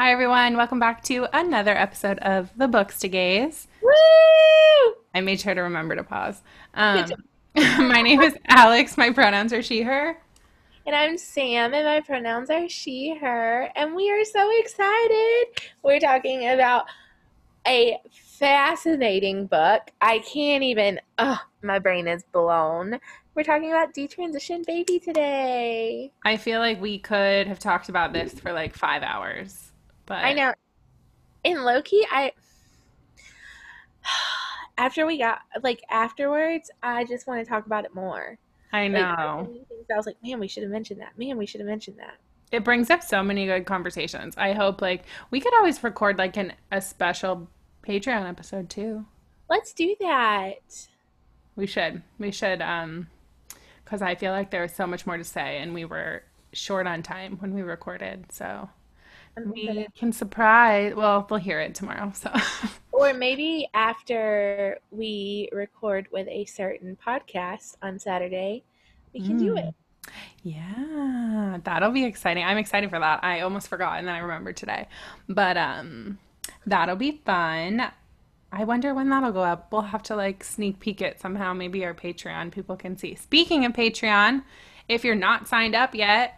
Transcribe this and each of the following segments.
Hi, everyone. Welcome back to another episode of The Bookstagays. Woo! I made sure to remember to pause. My name is Alex. My pronouns are she, her. And I'm Sam, and my pronouns are she, her. And we are so excited. We're talking about a fascinating book. I can't even, my brain is blown. We're talking about Detransition, Baby today. I feel like we could have talked about this for like 5 hours. But I know. In Loki, afterwards, I just want to talk about it more. I know. I was like, man, we should have mentioned that. It brings up so many good conversations. I hope, we could always record, a special Patreon episode, too. Let's do that. We should, because I feel like there was so much more to say, and we were short on time when we recorded, so... We can surprise. Well, we'll hear it tomorrow. So, or maybe after we record with a certain podcast on Saturday, we can do it. Yeah, that'll be exciting. I'm excited for that. I almost forgot, and then I remembered today. But that'll be fun. I wonder when that'll go up. We'll have to sneak peek it somehow. Maybe our Patreon people can see. Speaking of Patreon, if you're not signed up yet.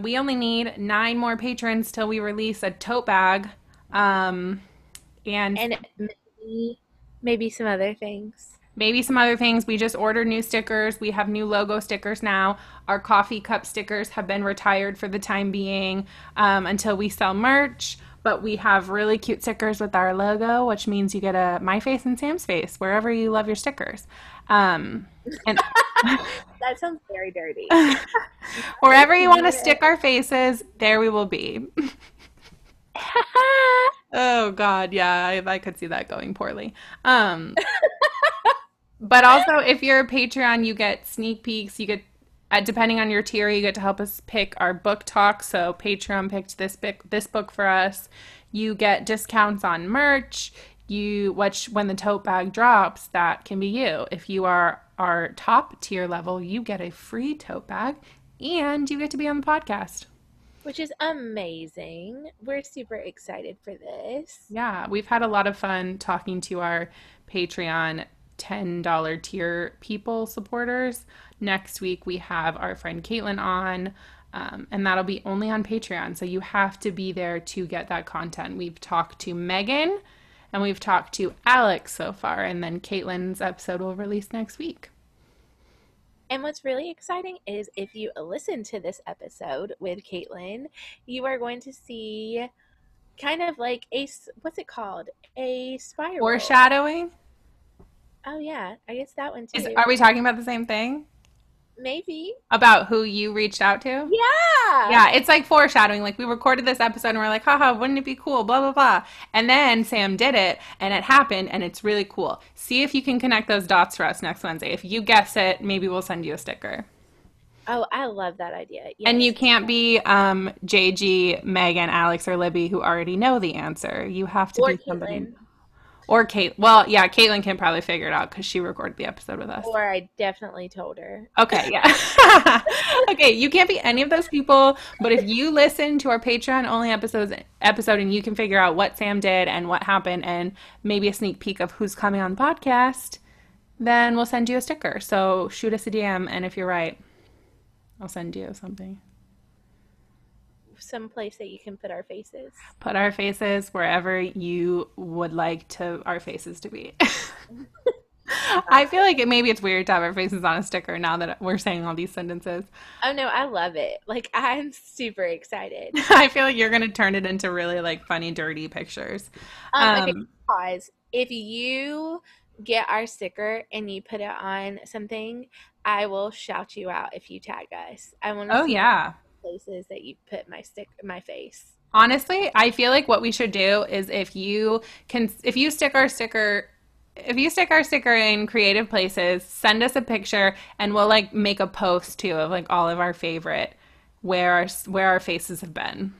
We only need 9 more patrons till we release a tote bag, and maybe some other things. We just ordered new stickers. We have new logo stickers now. Our coffee cup stickers have been retired for the time being until we sell merch. But we have really cute stickers with our logo, which means you get my face and Sam's face, wherever you love your stickers. And that sounds very dirty. Wherever you want to stick our faces, there we will be. Oh, God, yeah, I could see that going poorly. But also, if you're a Patreon, you get sneak peeks, you get... depending on your tier, you get to help us pick our book talk. So Patreon picked this book for us. You get discounts on merch. When the tote bag drops, that can be you. If you are our top tier level, you get a free tote bag, and you get to be on the podcast. Which is amazing. We're super excited for this. Yeah, we've had a lot of fun talking to our Patreon $10 tier people supporters. Next week we have our friend Caitlin on, and that'll be only on Patreon, so you have to be there to get that content. We've talked to Megan and we've talked to Alex so far, and then Caitlin's episode will release next week. And what's really exciting is if you listen to this episode with Caitlin, you are going to see kind of a spiral. Foreshadowing? Oh, yeah. I guess that one, too. Are we talking about the same thing? Maybe. About who you reached out to? Yeah. Yeah, it's foreshadowing. We recorded this episode, and we're like, haha, wouldn't it be cool, blah, blah, blah. And then Sam did it, and it happened, and it's really cool. See if you can connect those dots for us next Wednesday. If you guess it, maybe we'll send you a sticker. Oh, I love that idea. Yes. And you can't be JG, Megan, Alex, or Libby, who already know the answer. You have to be somebody. Caitlin. Or Kate. Well, yeah, Caitlin can probably figure it out because she recorded the episode with us. Or I definitely told her. Okay, yeah. Okay, you can't be any of those people, but if you listen to our Patreon-only episode and you can figure out what Sam did and what happened and maybe a sneak peek of who's coming on the podcast, then we'll send you a sticker. So shoot us a DM, and if you're right, I'll send you something. Some place that you can put our faces. Put our faces wherever you would like to our faces to be. I feel like maybe it's weird to have our faces on a sticker now that we're saying all these sentences. Oh, no, I love it. I'm super excited. I feel like you're going to turn it into really, funny, dirty pictures. Okay, pause. If you get our sticker and you put it on something, I will shout you out if you tag us. I want to places that you put my face. Honestly, I feel like what we should do is if you stick our sticker in creative places, send us a picture, and we'll make a post too of all of our favorite where our faces have been.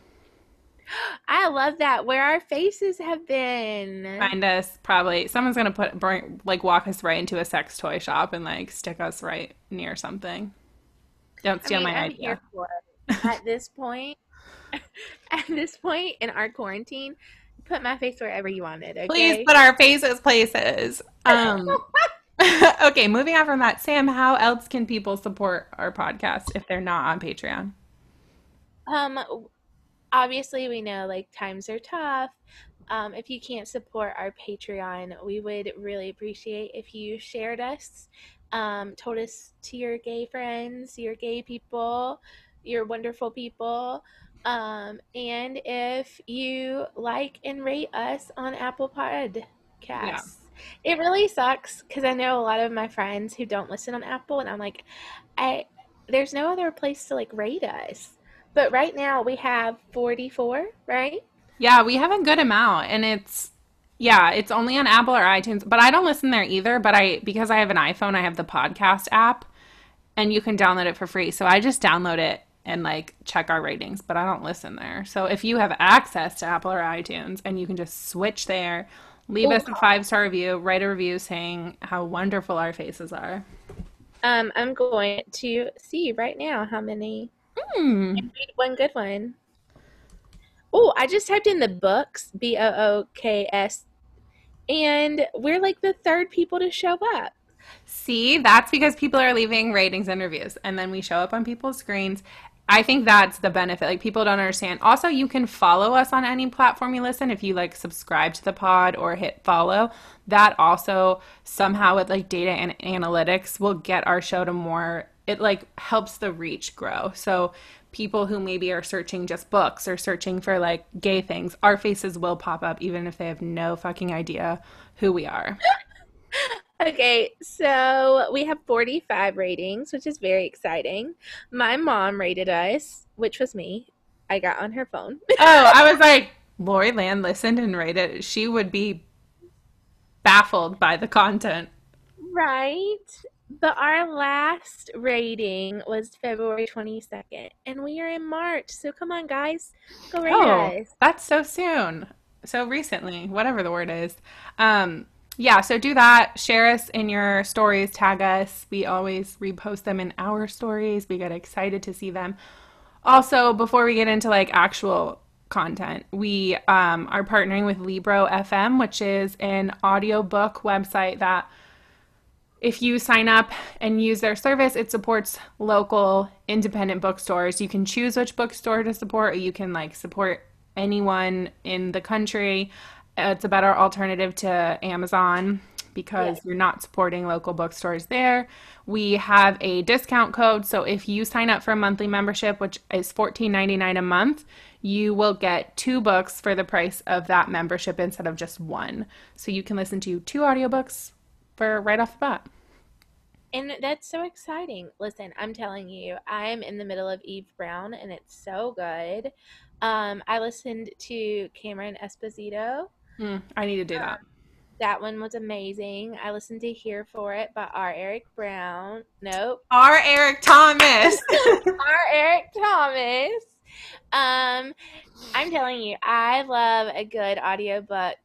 I love that. Where our faces have been. Find us. Probably someone's gonna walk us right into a sex toy shop and stick us right near something. Don't steal my idea. I'm here for it. At this point, at this point in our quarantine, put my face wherever you wanted, okay? Please put our faces places. Okay, moving on from that, Sam, how else can people support our podcast if they're not on Patreon? Obviously, we know, like, times are tough. If you can't support our Patreon, we would really appreciate if you shared us, told us to your gay friends, your gay people, your wonderful people. And if you like and rate us on Apple Podcasts. Yeah. It really sucks because I know a lot of my friends who don't listen on Apple, and I'm like, there's no other place to, like, rate us. But right now we have 44, right? Yeah, we have a good amount, and it's only on Apple or iTunes, but I don't listen there either, but because I have an iPhone, I have the podcast app, and you can download it for free, so I just download it and, like, check our ratings, but I don't listen there. So if you have access to Apple or iTunes, and you can just switch there, leave us a 5-star review, write a review saying how wonderful our faces are. I'm going to see right now how many. One good one. Oh, I just typed in The Books, BOOKS, and we're like the third people to show up. See, that's because people are leaving ratings and reviews, and then we show up on people's screens. I think that's the benefit. Like, people don't understand. Also, you can follow us on any platform you listen. If you, like, subscribe to the pod or hit follow, that also somehow with, like, data and analytics will get our show to more – it, like, helps the reach grow. So people who maybe are searching just books or searching for, like, gay things, our faces will pop up even if they have no fucking idea who we are. Okay, so we have 45 ratings, which is very exciting. My mom rated us, which was me. I got on her phone. Oh, I was like, Lori Land listened and rated. She would be baffled by the content. Right. But our last rating was February 22nd, and we are in March, so come on, guys. Go rate us. That's so soon. So recently, whatever the word is. Yeah, so do that. Share us in your stories. Tag us. We always repost them in our stories. We get excited to see them. Also, before we get into, like, actual content, we are partnering with Libro FM, which is an audiobook website that – if you sign up and use their service, it supports local independent bookstores. You can choose which bookstore to support, or you can, like, support anyone in the country. It's a better alternative to Amazon because you're not supporting local bookstores there. We have a discount code, so if you sign up for a monthly membership, which is $14.99 a month, you will get 2 books for the price of that membership instead of just one. So you can listen to 2 audiobooks for right off the bat. And that's so exciting. Listen, I'm telling you, I'm in the middle of Eve Brown, and it's so good. I listened to Cameron Esposito. I need to do that. That one was amazing. I listened to Here for It by R. Eric Brown. Nope. R. Eric Thomas. R. Eric Thomas. I'm telling you, I love a good audiobook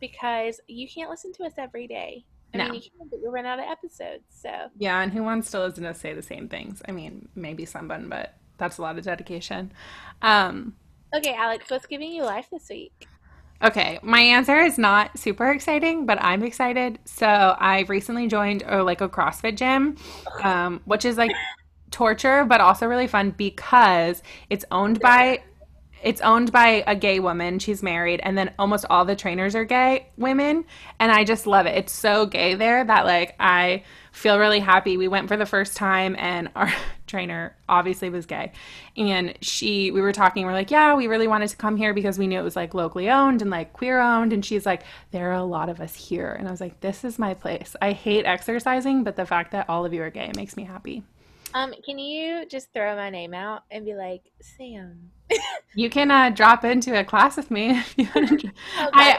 because you can't listen to us every day. I mean, you can't, but you'll run out of episodes, so. Yeah, and who wants to listen to say the same things? I mean, maybe someone, but that's a lot of dedication. Okay, Alex, what's giving you life this week? Okay, my answer is not super exciting, but I'm excited. So I recently joined, a CrossFit gym, which is, like, torture, but also really fun because it's owned by... It's owned by a gay woman. She's married. And then almost all the trainers are gay women. And I just love it. It's so gay there that, like, I feel really happy. We went for the first time, and our trainer obviously was gay. And we were talking. We're like, yeah, we really wanted to come here because we knew it was, like, locally owned and, like, queer owned. And she's like, there are a lot of us here. And I was like, this is my place. I hate exercising, but the fact that all of you are gay makes me happy. Can you just throw my name out and be like, Sam? You can drop into a class with me if you want to. Okay.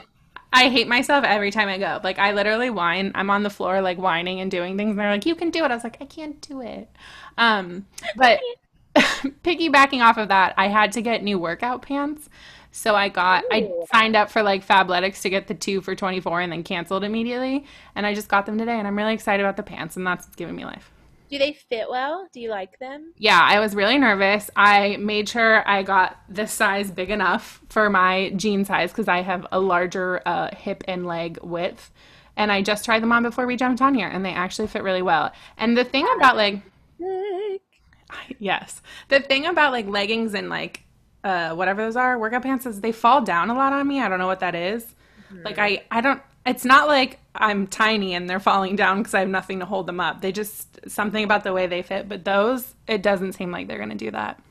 I hate myself every time I go. Like, I literally whine. I'm on the floor, like, whining and doing things, and they're like, you can do it. I was like, I can't do it. But piggybacking off of that, I had to get new workout pants. So I signed up for, like, Fabletics to get the 2 for $24 and then canceled immediately. And I just got them today, and I'm really excited about the pants, and that's what's giving me life. Do they fit well? Do you like them? Yeah, I was really nervous. I made sure I got the size big enough for my jean size because I have a larger hip and leg width. And I just tried them on before we jumped on here, and they actually fit really well. And the thing about, like, yes, the thing about, like, leggings and, like, whatever those are, workout pants, is they fall down a lot on me. I don't know what that is. Mm-hmm. Like, I don't, it's not like I'm tiny and they're falling down because I have nothing to hold them up. They just, something about the way they fit. But those, it doesn't seem like they're going to do that.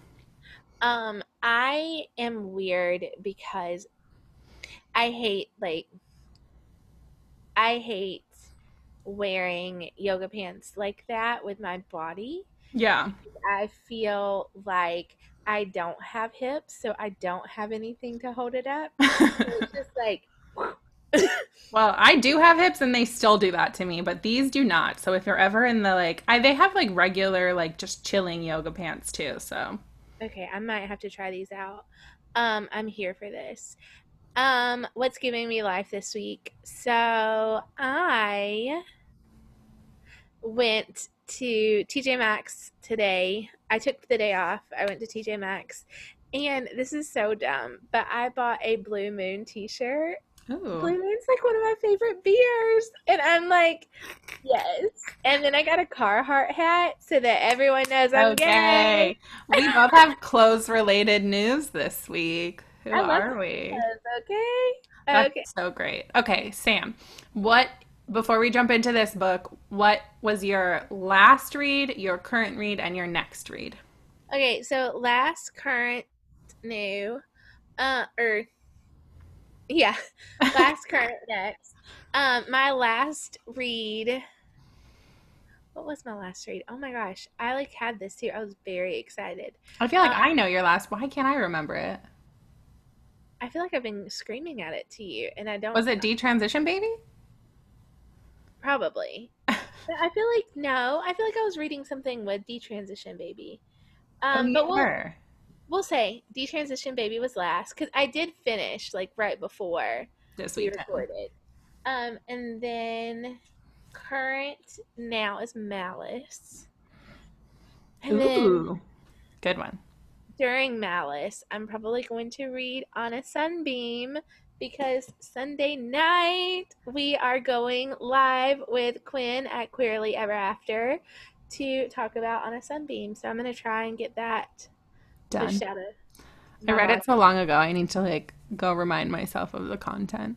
I am weird because I hate, like, I hate wearing yoga pants like that with my body. Yeah. I feel like I don't have hips, so I don't have anything to hold it up. So it's just like, well, I do have hips and they still do that to me, but these do not. So if you're ever in the, like, they have, like, regular, like, just chilling yoga pants too, so. Okay, I might have to try these out. I'm here for this. What's giving me life this week? So I went to TJ Maxx today. I took the day off. I went to TJ Maxx, and this is so dumb, but I bought a Blue Moon t-shirt. Ooh. Blue Moon's like one of my favorite beers, and I'm like, yes. And then I got a Carhartt hat so that everyone knows I'm okay. Gay. We both have clothes-related news this week. Who are we? Okay. That's okay. So great. Okay, Sam, what, before we jump into this book, what was your last read, your current read, and your next read? Okay, so last, current, new, last, current, next. My last read, what was my last read? Oh my gosh, I, like, had this here. I was very excited. I feel like I know your last, why can't I remember it? I feel like I've been screaming at it to you, and I don't. Was it Detransition, Baby? Probably. But I feel like no. I feel like I was reading something with Detransition, Baby. But we'll say Detransition, Baby was last because I did finish like right before this we recorded. And then current now is Malice. And ooh, good one. During Malice, I'm probably going to read On a Sunbeam because Sunday night we are going live with Quinn at Queerly Ever After to talk about On a Sunbeam. So I'm going to try and get that done. I read it so long ago. I need to, like, go remind myself of the content.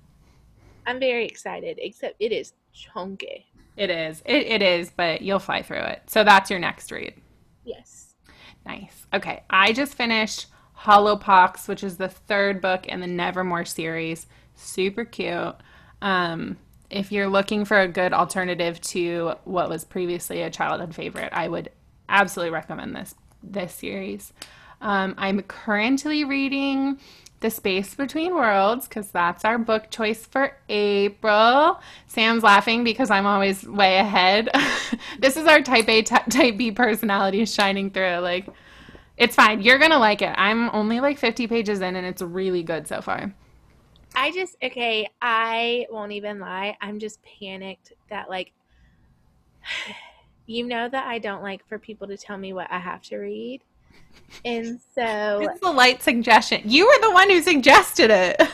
I'm very excited, except it is chunky. It is. It is, but you'll fly through it. So that's your next read. Yes. Nice. Okay, I just finished Hollow Pox, which is the third book in the Nevermore series. Super cute. If you're looking for a good alternative to what was previously a childhood favorite, I would absolutely recommend this series. I'm currently reading The Space Between Worlds because that's our book choice for April. Sam's laughing because I'm always way ahead. This is our type A, type B personality shining through. Like, it's fine. You're going to like it. I'm only like 50 pages in, and it's really good so far. I won't even lie. I'm just panicked that, like, you know that I don't like for people to tell me what I have to read. And so it's a light suggestion. You were the one who suggested it. No.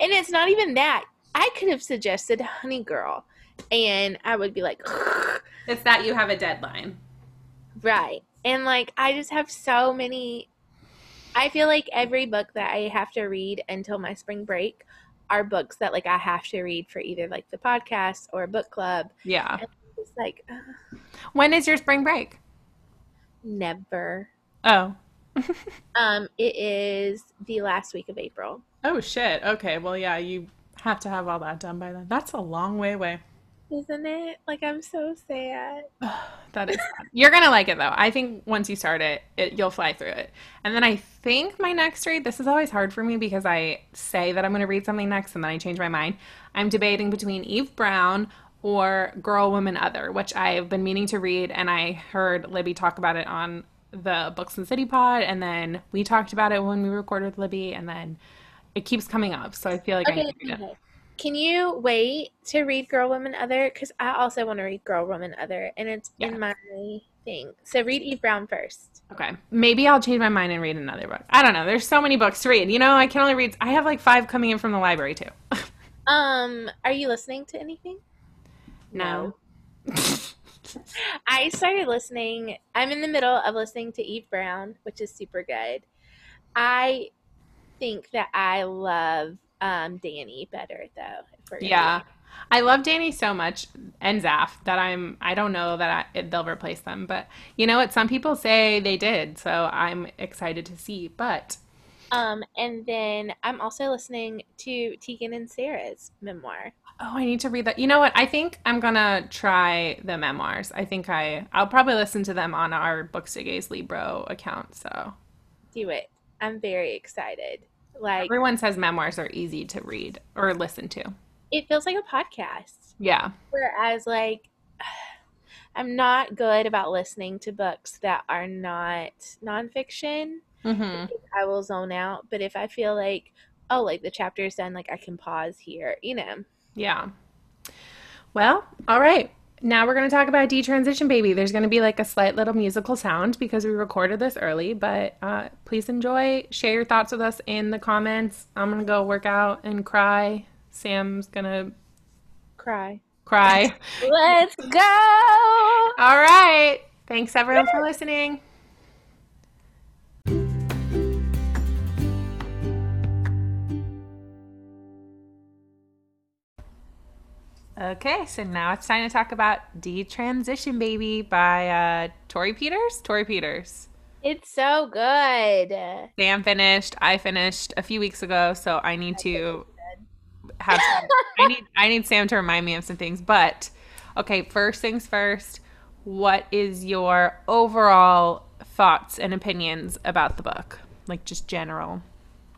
And it's not even that. I could have suggested Honey Girl, and I would be like, ugh. It's that you have a deadline, right? And, like, I just have so many. I feel like every book that I have to read until my spring break are books that, like, I have to read for either, like, the podcast or book club. Yeah. And it's like, when is your spring break? Never. Oh. It is the last week of April. Oh, shit. Okay. Well, yeah, you have to have all that done by then. That's a long way away. Isn't it? Like, I'm so sad. That is sad. You're going to like it, though. I think once you start it, you'll fly through it. And then I think my next read, this is always hard for me because I say that I'm going to read something next and then I change my mind. I'm debating between Eve Brown or Girl, Woman, Other, which I've been meaning to read, and I heard Libby talk about it on the Books in City Pod, and then we talked about it when we recorded with Libby, and then it keeps coming up, so I feel like I need to read it. Can you wait to read Girl, Woman, Other? Because I also want to read Girl, Woman, Other, and it's in my thing. So read Eve Brown first. Okay. Maybe I'll change my mind and read another book. I don't know. There's so many books to read. You know, I can only read – I have like 5 coming in from the library too. Are you listening to anything? No. I started listening – I'm in the middle of listening to Eve Brown, which is super good. I think that I love Danny better though. Yeah. I love Danny so much and Zaf that I don't know that they'll replace them, but you know what? Some people say they did, so I'm excited to see, but. And then I'm also listening to Tegan and Sarah's memoir. Oh, I need to read that. You know what? I think I'm going to try the memoirs. I think I'll probably listen to them on our Bookstagays Libro account, so. Do it. I'm very excited. Like everyone says memoirs are easy to read or listen to. It feels like a podcast. Yeah. Whereas, like, I'm not good about listening to books that are not nonfiction. Mm-hmm. I will zone out. But if I feel like, oh, like the chapter is done, like I can pause here, you know. Yeah. Well, all right. Now we're going to talk about Detransition, Baby. There's going to be like a slight little musical sound because we recorded this early, but please enjoy. Share your thoughts with us in the comments. I'm going to go work out and cry. Sam's going to cry. Let's go. All right. Thanks everyone for listening. Okay, so now it's time to talk about Detransition, Baby by Torrey Peters. It's so good. Sam finished. I finished a few weeks ago, so I need to have some, I need Sam to remind me of some things. But, okay, first things first, what is your overall thoughts and opinions about the book? Like, just general.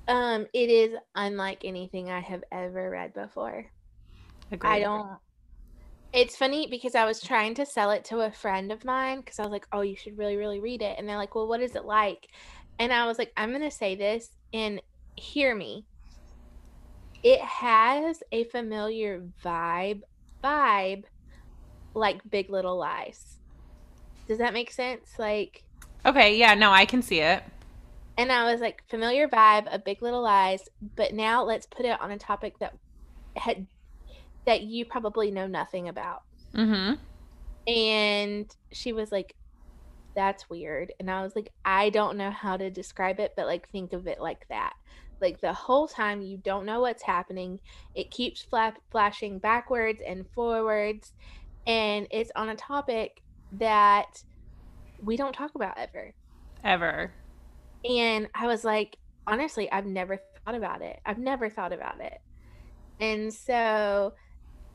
It is unlike anything I have ever read before. Agreed. It's funny because I was trying to sell it to a friend of mine because I was like, oh, you should really, really read it. And they're like, well, what is it like? And I was like, I'm going to say this and hear me. It has a familiar vibe, like Big Little Lies. Does that make sense? Like, okay, yeah, no, I can see it. And I was like, familiar vibe of Big Little Lies, but now let's put it on a topic that you probably know nothing about. Mm-hmm. And she was like, that's weird. And I was like, I don't know how to describe it, but like, think of it like that. Like the whole time you don't know what's happening. It keeps flashing backwards and forwards. And it's on a topic that we don't talk about ever. And I was like, honestly, I've never thought about it. And so,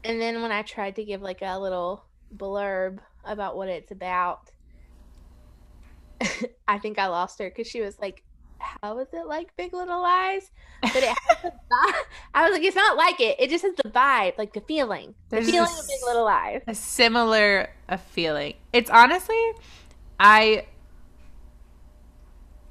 and then when I tried to give like a little blurb about what it's about, I think I lost her because she was like, how is it like Big Little Lies? But it has the vibe. I was like, it's not like it. It just has the vibe, like the feeling. The feeling of Big Little Lies. A similar feeling. It's honestly,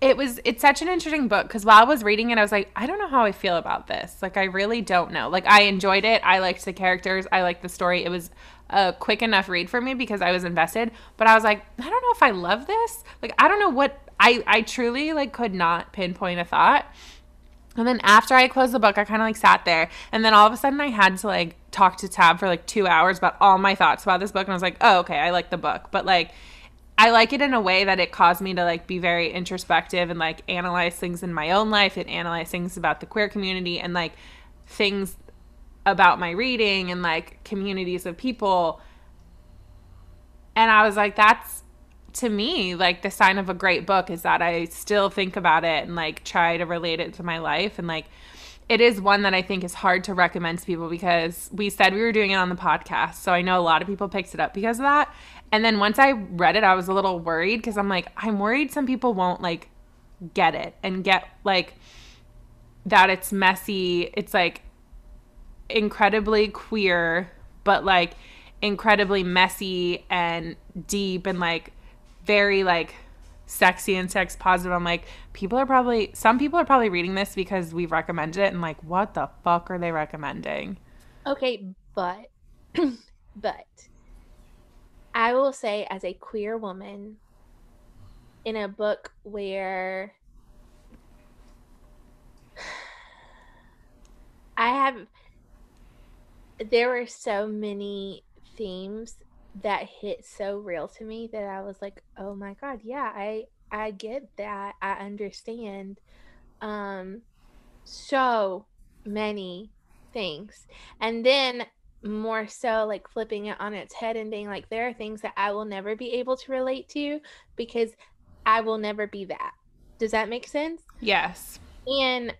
it's such an interesting book because while I was reading it, I was like, I don't know how I feel about this. Like, I really don't know. Like, I enjoyed it. I liked the characters. I liked the story. It was a quick enough read for me because I was invested. But I was like, I don't know if I love this. Like, I don't know what – I truly, like, could not pinpoint a thought. And then after I closed the book, I kind of, like, sat there. And then all of a sudden I had to, like, talk to Tab for, like, 2 hours about all my thoughts about this book. And I was like, oh, okay, I like the book. But, like – I like it in a way that it caused me to, like, be very introspective and, like, analyze things in my own life and analyze things about the queer community and, like, things about my reading and, like, communities of people. And I was like, that's, to me, like, the sign of a great book is that I still think about it and, like, try to relate it to my life. And, like, it is one that I think is hard to recommend to people because we said we were doing it on the podcast. So I know a lot of people picked it up because of that. And then once I read it, I was a little worried because I'm like, I'm worried some people won't, like, get it and get, like, that it's messy. It's, like, incredibly queer but, like, incredibly messy and deep and, like, very, like, sexy and sex positive. I'm like, some people are probably reading this because we've recommended it and, like, what the fuck are they recommending? Okay, but I will say, as a queer woman, in a book where there were so many themes that hit so real to me that I was like, oh my God, yeah, I get that. I understand so many things. And then more so like flipping it on its head and being like, there are things that I will never be able to relate to because I will never be that. Does that make sense? Yes. And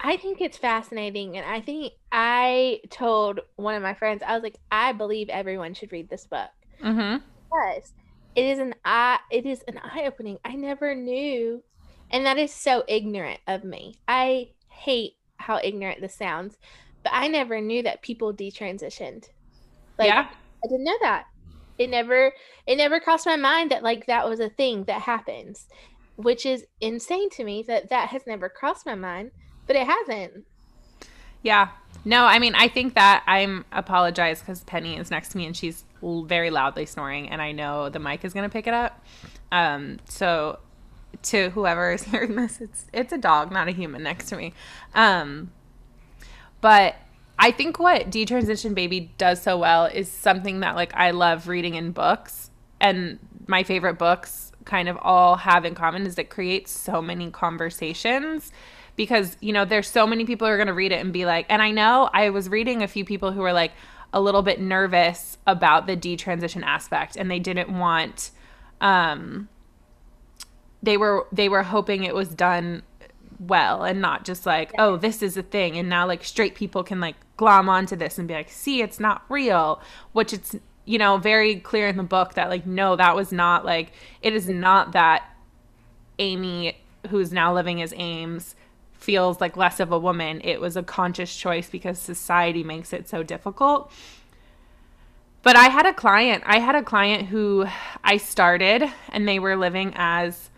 I think it's fascinating. And I think I told one of my friends, I was like, I believe everyone should read this book. Mm-hmm. Because it is an eye-opening. I never knew. And that is so ignorant of me. I hate how ignorant this sounds. But I never knew that people detransitioned. Like, yeah. I didn't know that. It never crossed my mind that, like, that was a thing that happens. Which is insane to me that has never crossed my mind. But it hasn't. Yeah. No, I mean, I think that I'm apologize because Penny is next to me and she's very loudly snoring and I know the mic is going to pick it up. So to whoever is hearing this, it's a dog, not a human next to me. But I think what Detransition Baby does so well is something that, like, I love reading in books, and my favorite books kind of all have in common is it creates so many conversations. Because, you know, there's so many people who are going to read it and be like, and I know I was reading a few people who were like a little bit nervous about the detransition aspect, and they didn't want, they were hoping it was done well and not just like, oh, this is a thing. And now like straight people can like glom onto this and be like, see, it's not real, which it's, you know, very clear in the book that like, no, that was not like, it is not that Amy, who's now living as Ames, feels like less of a woman. It was a conscious choice because society makes it so difficult. But I had a client who I started and they were living as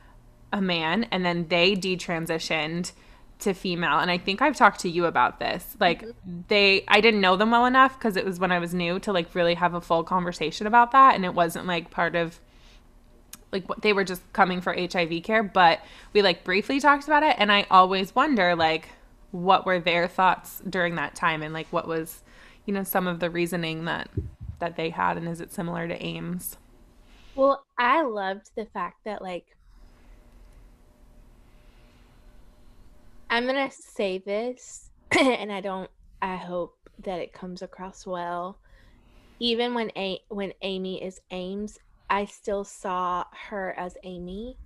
a man and then they detransitioned to female. And I think I've talked to you about this. Like mm-hmm. I didn't know them well enough because it was when I was new to like really have a full conversation about that. And it wasn't like part of like they were just coming for HIV care, but we like briefly talked about it. And I always wonder like what were their thoughts during that time and like what was, you know, some of the reasoning that they had. And is it similar to Ames? Well, I loved the fact that like, I'm going to say this and I hope that it comes across well. Even when Amy is Ames, I still saw her as Amy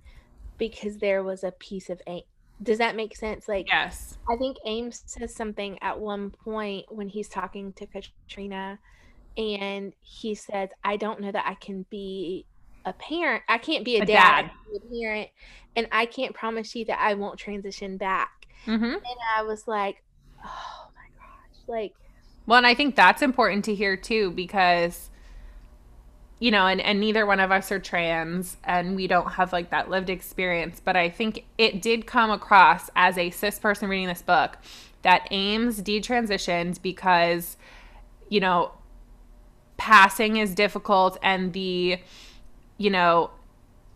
because there was a piece of Amy. Does that make sense? Like, yes. I think Ames says something at one point when he's talking to Katrina and he says, I don't know that I can be a parent. I can't be a dad. I can be a parent, and I can't promise you that I won't transition back. Mm-hmm. And I was like, oh my gosh. Like, well, and I think that's important to hear too because you know, and neither one of us are trans and we don't have like that lived experience. But I think it did come across as a cis person reading this book that Ames detransitioned because, you know, passing is difficult and the, you know,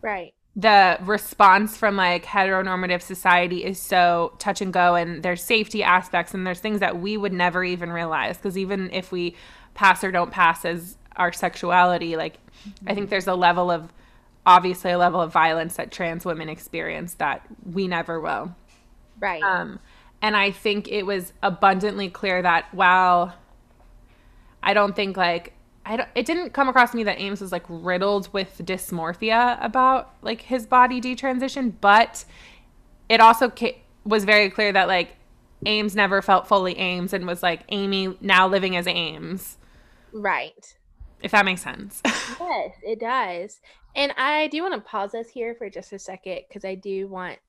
right. The response from like heteronormative society is so touch and go and there's safety aspects and there's things that we would never even realize because even if we pass or don't pass as our sexuality, like I think there's obviously a level of violence that trans women experience that we never will. Right. And I think it was abundantly clear that while I don't think like, it didn't come across to me that Ames was like riddled with dysmorphia about like his body detransition, but it also was very clear that like Ames never felt fully Ames and was like Amy now living as Ames. Right. If that makes sense. Yes, it does. And I do want to pause us here for just a second because I do want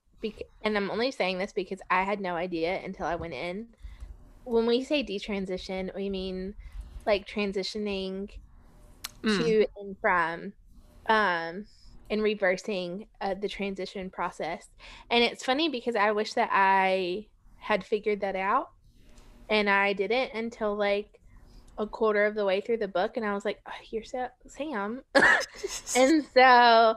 and I'm only saying this because I had no idea until I went in. When we say detransition, we mean like transitioning to and from and reversing the transition process. And it's funny because I wish that I had figured that out and I didn't until like a quarter of the way through the book, and I was like, oh, you're Sam. And so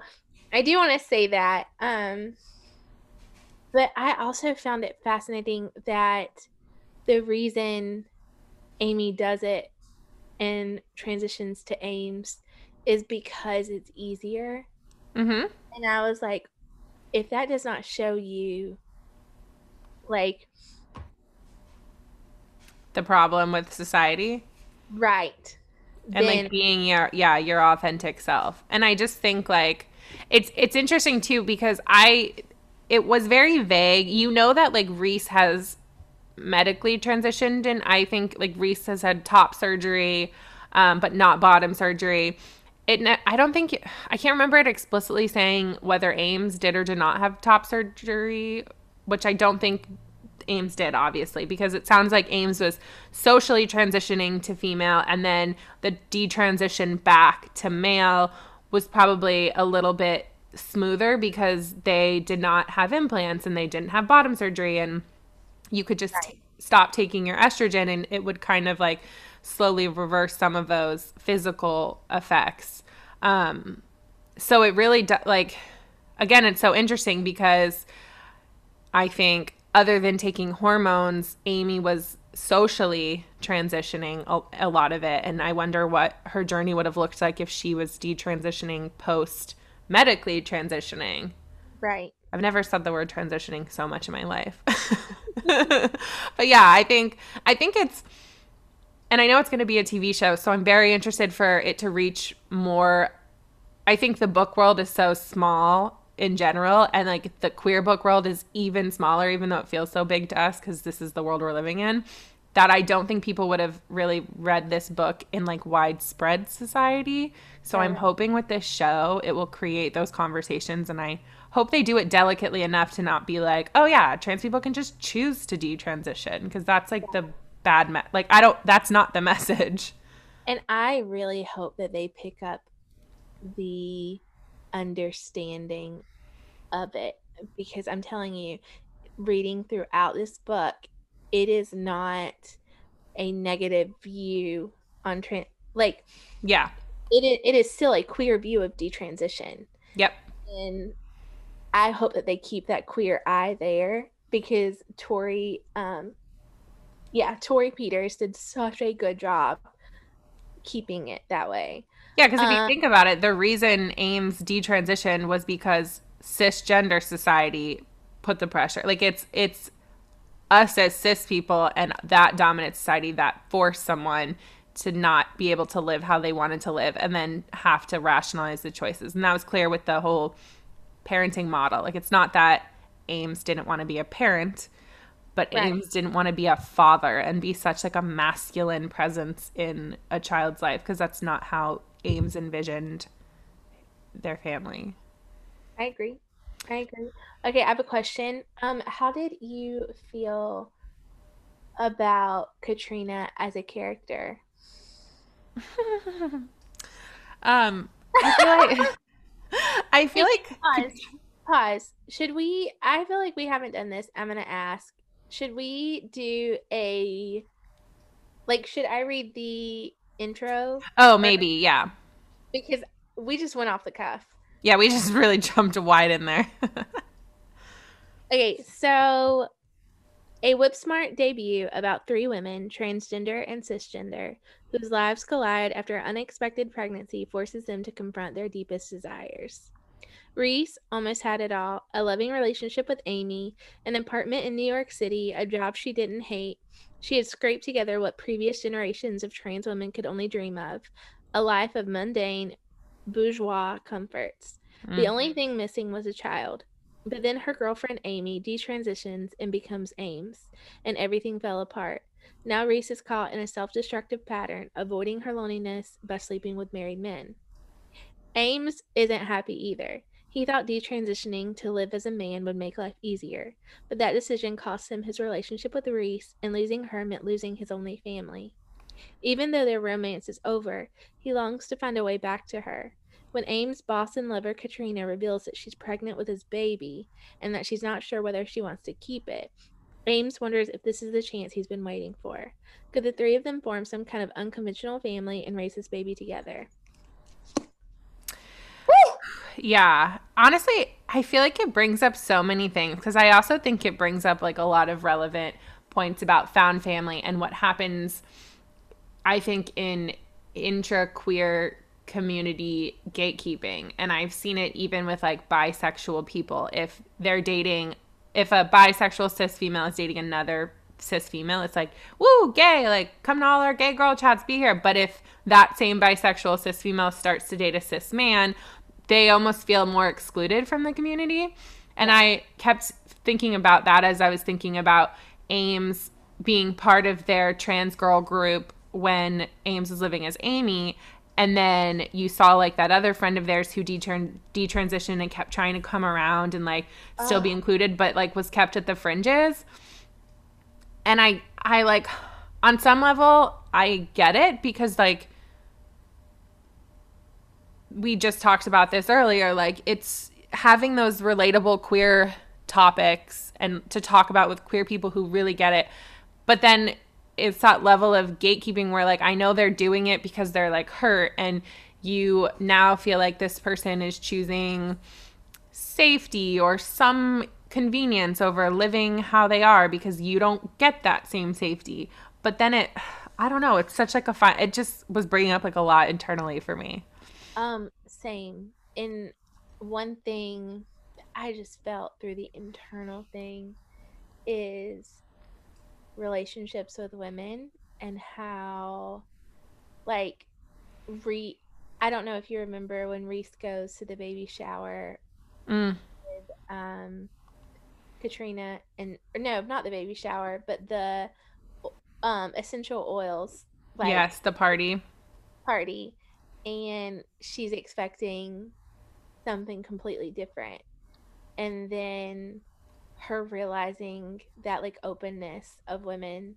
I do want to say that. But I also found it fascinating that the reason Amy does it and transitions to Ames is because it's easier. Mm-hmm. And I was like, if that does not show you, like, the problem with society, right? And then, like, being your authentic self. And I just think, like, it's interesting too, because it was very vague. You know that, like, Reese has medically transitioned, and I think, like, Reese has had top surgery, but not bottom surgery. I can't remember it explicitly saying whether Ames did or did not have top surgery, which I don't think Ames did, obviously, because it sounds like Ames was socially transitioning to female, and then the detransition back to male was probably a little bit smoother because they did not have implants and they didn't have bottom surgery, and you could just stop taking your estrogen, and it would kind of, like, slowly reverse some of those physical effects. So it really again, it's so interesting because I think other than taking hormones, Amy was socially transitioning a lot of it. And I wonder what her journey would have looked like if she was detransitioning post medically transitioning. Right. I've never said the word transitioning so much in my life. But yeah, I think it's, and I know it's going to be a TV show, so I'm very interested for it to reach more. I think the book world is so small in general, and, like, the queer book world is even smaller, even though it feels so big to us because this is the world we're living in, that I don't think people would have really read this book in, like, widespread society. So I'm hoping with this show it will create those conversations, and I hope they do it delicately enough to not be like, oh yeah, trans people can just choose to detransition, because that's, like, the bad that's not the message. And I really hope that they pick up the understanding of it, because I'm telling you, reading throughout this book, it is not a negative view on it is still a queer view of detransition. Yep. And I hope that they keep that queer eye there, because Torrey Peters did such a good job keeping it that way. Yeah, because if you think about it, the reason Ames detransitioned was because cisgender society put the pressure. Like, it's us as cis people and that dominant society that forced someone to not be able to live how they wanted to live and then have to rationalize the choices. And that was clear with the whole parenting model. Like, it's not that Ames didn't want to be a parent, but right. Ames didn't want to be a father and be such, like, a masculine presence in a child's life, because that's not how Ames envisioned their family. I agree. Okay, I have a question. How did you feel about Katrina as a character? Pause. I feel like we haven't done this. I'm going to ask. Should we do should I read the intro? Oh, maybe, yeah. Because we just went off the cuff. Yeah, we just really jumped wide in there. Okay, so a whip-smart debut about three women, transgender and cisgender, whose lives collide after unexpected pregnancy forces them to confront their deepest desires. Reese almost had it all: a loving relationship with Amy, an apartment in New York City, a job she didn't hate. She had scraped together what previous generations of trans women could only dream of, a life of mundane bourgeois comforts. Mm-hmm. The only thing missing was a child. But then her girlfriend Amy detransitions and becomes Ames, and everything fell apart. Now Reese is caught in a self-destructive pattern, avoiding her loneliness by sleeping with married men. Ames isn't happy either. He thought detransitioning to live as a man would make life easier, but that decision cost him his relationship with Reese, and losing her meant losing his only family. Even though their romance is over, he longs to find a way back to her. When Ames' boss and lover Katrina reveals that she's pregnant with his baby and that she's not sure whether she wants to keep it, Ames wonders if this is the chance he's been waiting for. Could the three of them form some kind of unconventional family and raise this baby together? Woo! Yeah. Honestly, I feel like it brings up so many things, because I also think it brings up like a lot of relevant points about found family and what happens, I think, in intra-queer community gatekeeping. And I've seen it even with like bisexual people. If they're dating, if a bisexual cis female is dating another cis female, it's like, woo, gay, like come to all our gay girl chats, be here. But if that same bisexual cis female starts to date a cis man, they almost feel more excluded from the community. And I kept thinking about that as I was thinking about Ames being part of their trans girl group when Ames was living as Amy. And then you saw like that other friend of theirs who detransitioned and kept trying to come around and like still be included, but like was kept at the fringes. And I like, on some level, I get it, because like we just talked about this earlier, like it's having those relatable queer topics and to talk about with queer people who really get it. But then it's that level of gatekeeping where like I know they're doing it because they're like hurt, and you now feel like this person is choosing safety or some convenience over living how they are because you don't get that same safety. But then it, I don't know, it's such like a fun, it just was bringing up like a lot internally for me. Same. And one thing I just felt through the internal thing is relationships with women and how like I don't know if you remember when Reese goes to the baby shower with Katrina, and no, not the baby shower, but the essential oils, like, yes, the party, and she's expecting something completely different, and then her realizing that like openness of women,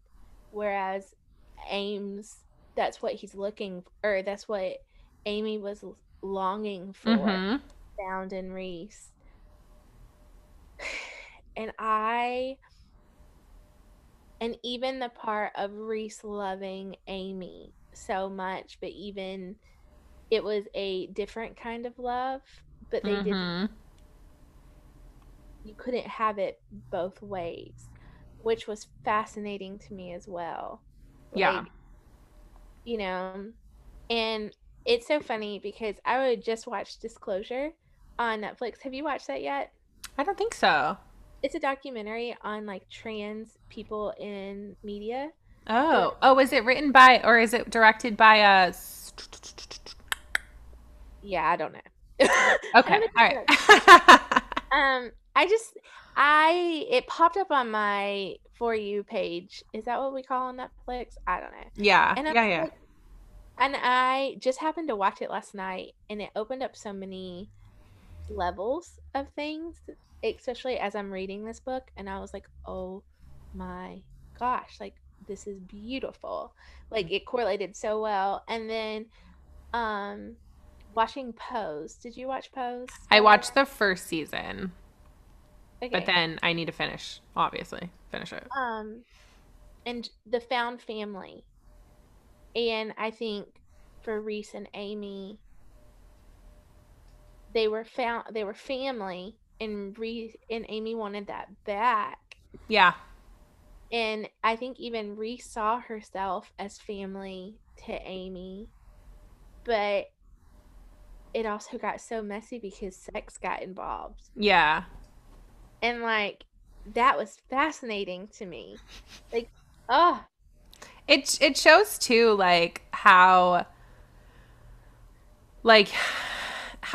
whereas Ames, that's what he's looking for, or that's what Amy was longing for, found in Reese. And even the part of Reese loving Amy so much, but even it was a different kind of love, but they didn't. You couldn't have it both ways, which was fascinating to me as well. Like, yeah. You know, and it's so funny because I would just watch Disclosure on Netflix. Have you watched that yet? I don't think so. It's a documentary on like trans people in media. Oh. Oh, is it written by, or is it directed by a... Yeah, I don't know. Okay. All right. It popped up on my For You page. Is that what we call on Netflix? I don't know. Yeah. And yeah. And I just happened to watch it last night, and it opened up so many levels of things, especially as I'm reading this book. And I was like, oh my gosh, like this is beautiful. Like it correlated so well. And then, watching Pose. Did you watch Pose? I watched the first season. Okay. But then I need to finish it. And the found family. And I think for Reese and Amy, they were family, and Reese and Amy wanted that back. Yeah. And I think even Reese saw herself as family to Amy. But it also got so messy because sex got involved. Yeah. And, like, that was fascinating to me. Like, oh. It shows, too, like, how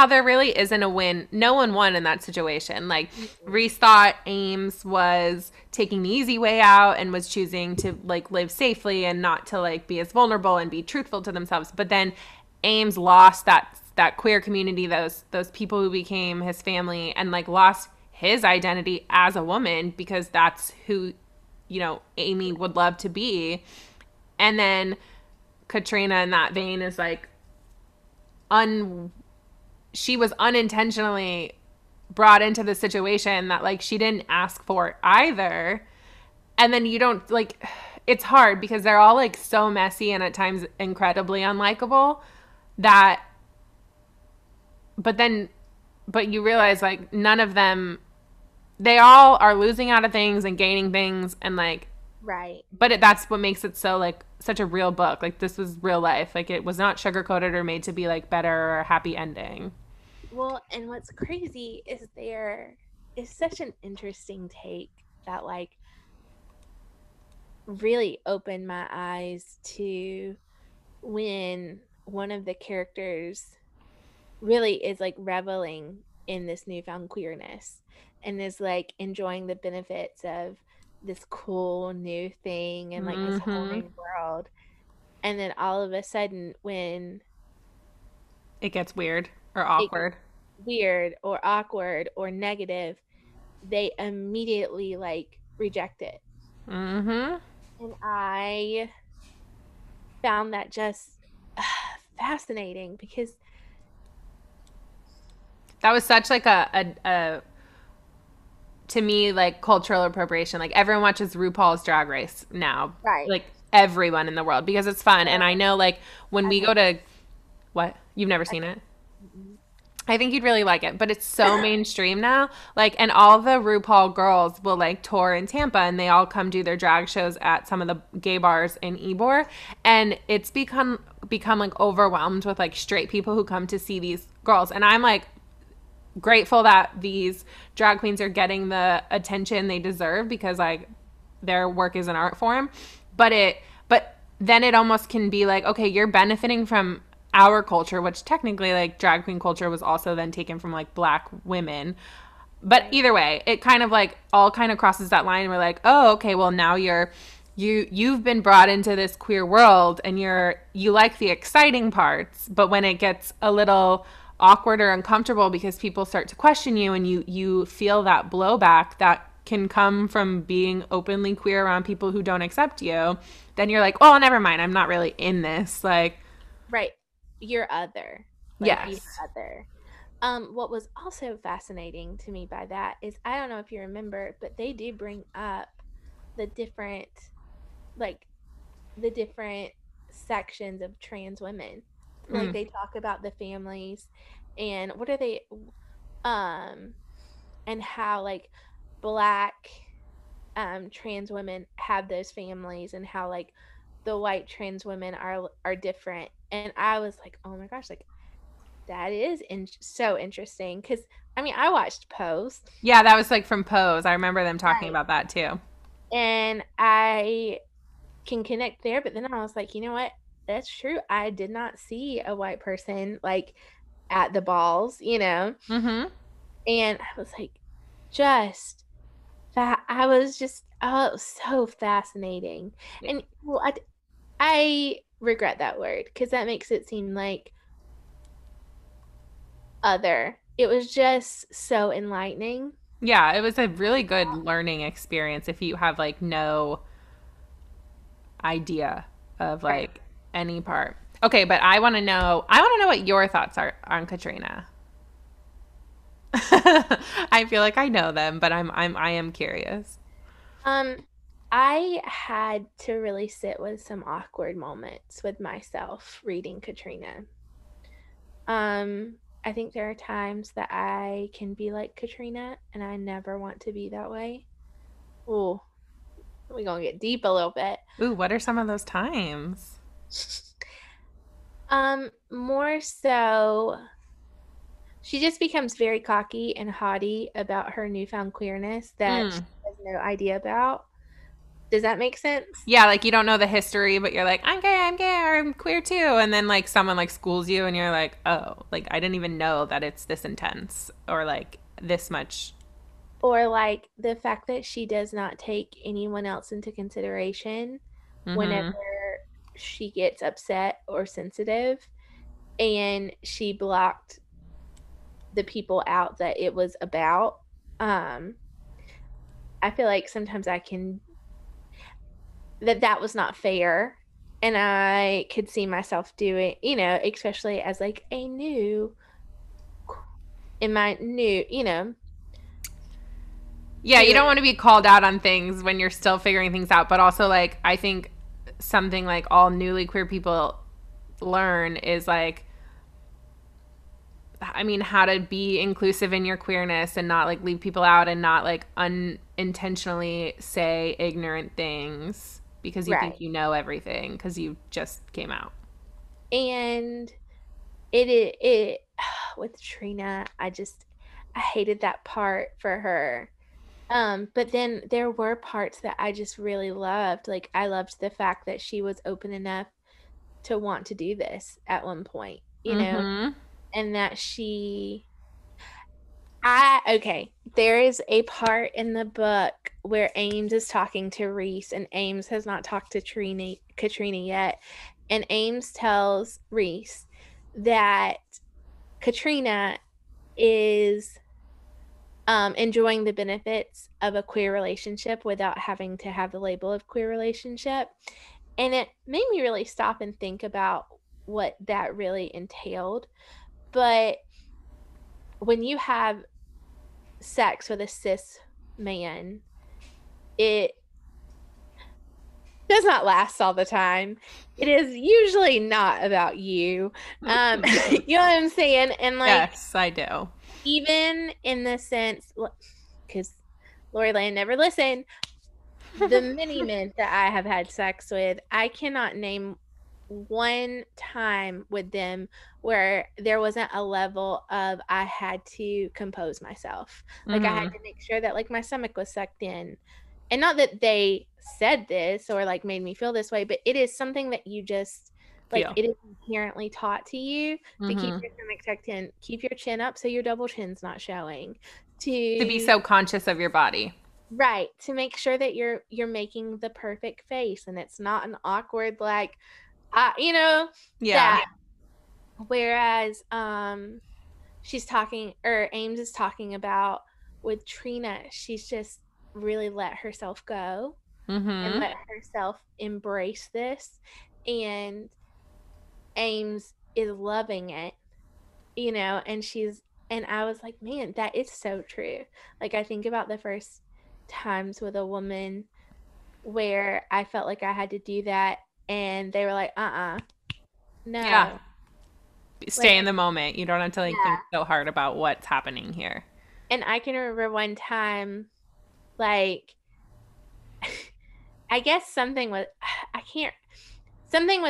there really isn't a win. No one won in that situation. Like, Reese thought Ames was taking the easy way out and was choosing to, like, live safely and not to, like, be as vulnerable and be truthful to themselves. But then Ames lost that queer community, those people who became his family, and like lost his identity as a woman because that's who, you know, Amy would love to be. And then Katrina in that vein is like, she was unintentionally brought into the situation that like she didn't ask for either. And then you don't, like, it's hard because they're all, like, so messy and at times incredibly unlikable that, but you realize, like, none of them, they all are losing out of things and gaining things and, like. Right. But that's what makes it so, like, such a real book. Like, this was real life. Like, it was not sugarcoated or made to be, like, better or happy ending. Well, and what's crazy is there is such an interesting take that, like, really opened my eyes to when one of the characters really is, like, reveling in this newfound queerness and is, like, enjoying the benefits of this cool new thing and, like, this whole new world. And then all of a sudden when it gets weird or awkward or negative, they immediately, like, reject it. And I found that just fascinating because that was such, like, a to me, like, cultural appropriation. Like, everyone watches RuPaul's Drag Race now. Right. Like, everyone in the world because it's fun. Yeah. And I know, like, when we go to – what? You've never seen it? I think you'd really like it. But it's so mainstream now. Like, and all the RuPaul girls will, like, tour in Tampa. And they all come do their drag shows at some of the gay bars in Ybor. And it's become, like, overwhelmed with, like, straight people who come to see these girls. And I'm, like – grateful that these drag queens are getting the attention they deserve because, like, their work is an art form, but then it almost can be like, okay, you're benefiting from our culture, which technically, like, drag queen culture was also then taken from, like, Black women, but either way it kind of, like, all kind of crosses that line and we're like, oh, okay, well, now you've been brought into this queer world and you like the exciting parts, but when it gets a little awkward or uncomfortable because people start to question you and you feel that blowback that can come from being openly queer around people who don't accept you, then you're like, oh, never mind, I'm not really in this, like, right, you're other, like, yes, you're other. What was also fascinating to me by that is, I don't know if you remember, but they do bring up the different sections of trans women. Like, they talk about the families and what are they, and how, like, Black trans women have those families and how, like, the white trans women are different. And I was like, oh my gosh, like, that is so interesting because, I mean, I watched Pose. Yeah, that was, like, from Pose. I remember them talking about that too. And I can connect there, but then I was like, you know what? That's true. I did not see a white person, like, at the balls, you know? And I was like, it was so fascinating. And, well, I regret that word because that makes it seem like other. It was just so enlightening. Yeah, it was a really good learning experience if you have, like, no idea of, like, any part. Okay, but I want to know what your thoughts are on Katrina. I feel like I know them, but I am curious. I had to really sit with some awkward moments with myself reading Katrina. I think there are times that I can be like Katrina and I never want to be that way. Ooh, we're gonna get deep a little bit. Ooh, what are some of those times? More so, she just becomes very cocky and haughty about her newfound queerness that she has no idea about. Does that make sense? Yeah, like, you don't know the history, but you're like, I'm gay, or I'm queer too. And then, like, someone, like, schools you and you're like, oh, like, I didn't even know that it's this intense or, like, this much. Or, like, the fact that she does not take anyone else into consideration whenever she gets upset or sensitive, and she blocked the people out that it was about. I feel like sometimes I can that was not fair, and I could see myself doing, you know, especially as, like, Yeah, you don't want to be called out on things when you're still figuring things out. But also, like, I think something, like, all newly queer people learn is, like, I mean, how to be inclusive in your queerness and not, like, leave people out and not, like, unintentionally say ignorant things because you think you know everything because you just came out. And it with Trina, I hated that part for her. But then there were parts that I just really loved. Like, I loved the fact that she was open enough to want to do this at one point, you know, and that there is a part in the book where Ames is talking to Reese, and Ames has not talked to Katrina yet. And Ames tells Reese that Katrina is enjoying the benefits of a queer relationship without having to have the label of queer relationship. And it made me really stop and think about what that really entailed. But when you have sex with a cis man, it does not last all the time. It is usually not about you. You know what I'm saying? And like, yes, I do. Even in the sense, because Lori Land never listened, the many men that I have had sex with, I cannot name one time with them where there wasn't a level of I had to compose myself. Like, I had to make sure that, like, my stomach was sucked in. And not that they said this or, like, made me feel this way, but it is something that you just, like, it is inherently taught to you to keep your stomach tucked in, keep your chin up so your double chin's not showing, to be so conscious of your body, right, to make sure that you're making the perfect face and it's not an awkward, like, you know, whereas Ames is talking about with Trina, she's just really let herself go and let herself embrace this, and Ames is loving it, you know, and I was like, man, that is so true. Like, I think about the first times with a woman where I felt like I had to do that, and they were like, no. Yeah. Stay in the moment. You don't have to, like, think so hard about what's happening here. And I can remember one time, like, I guess something was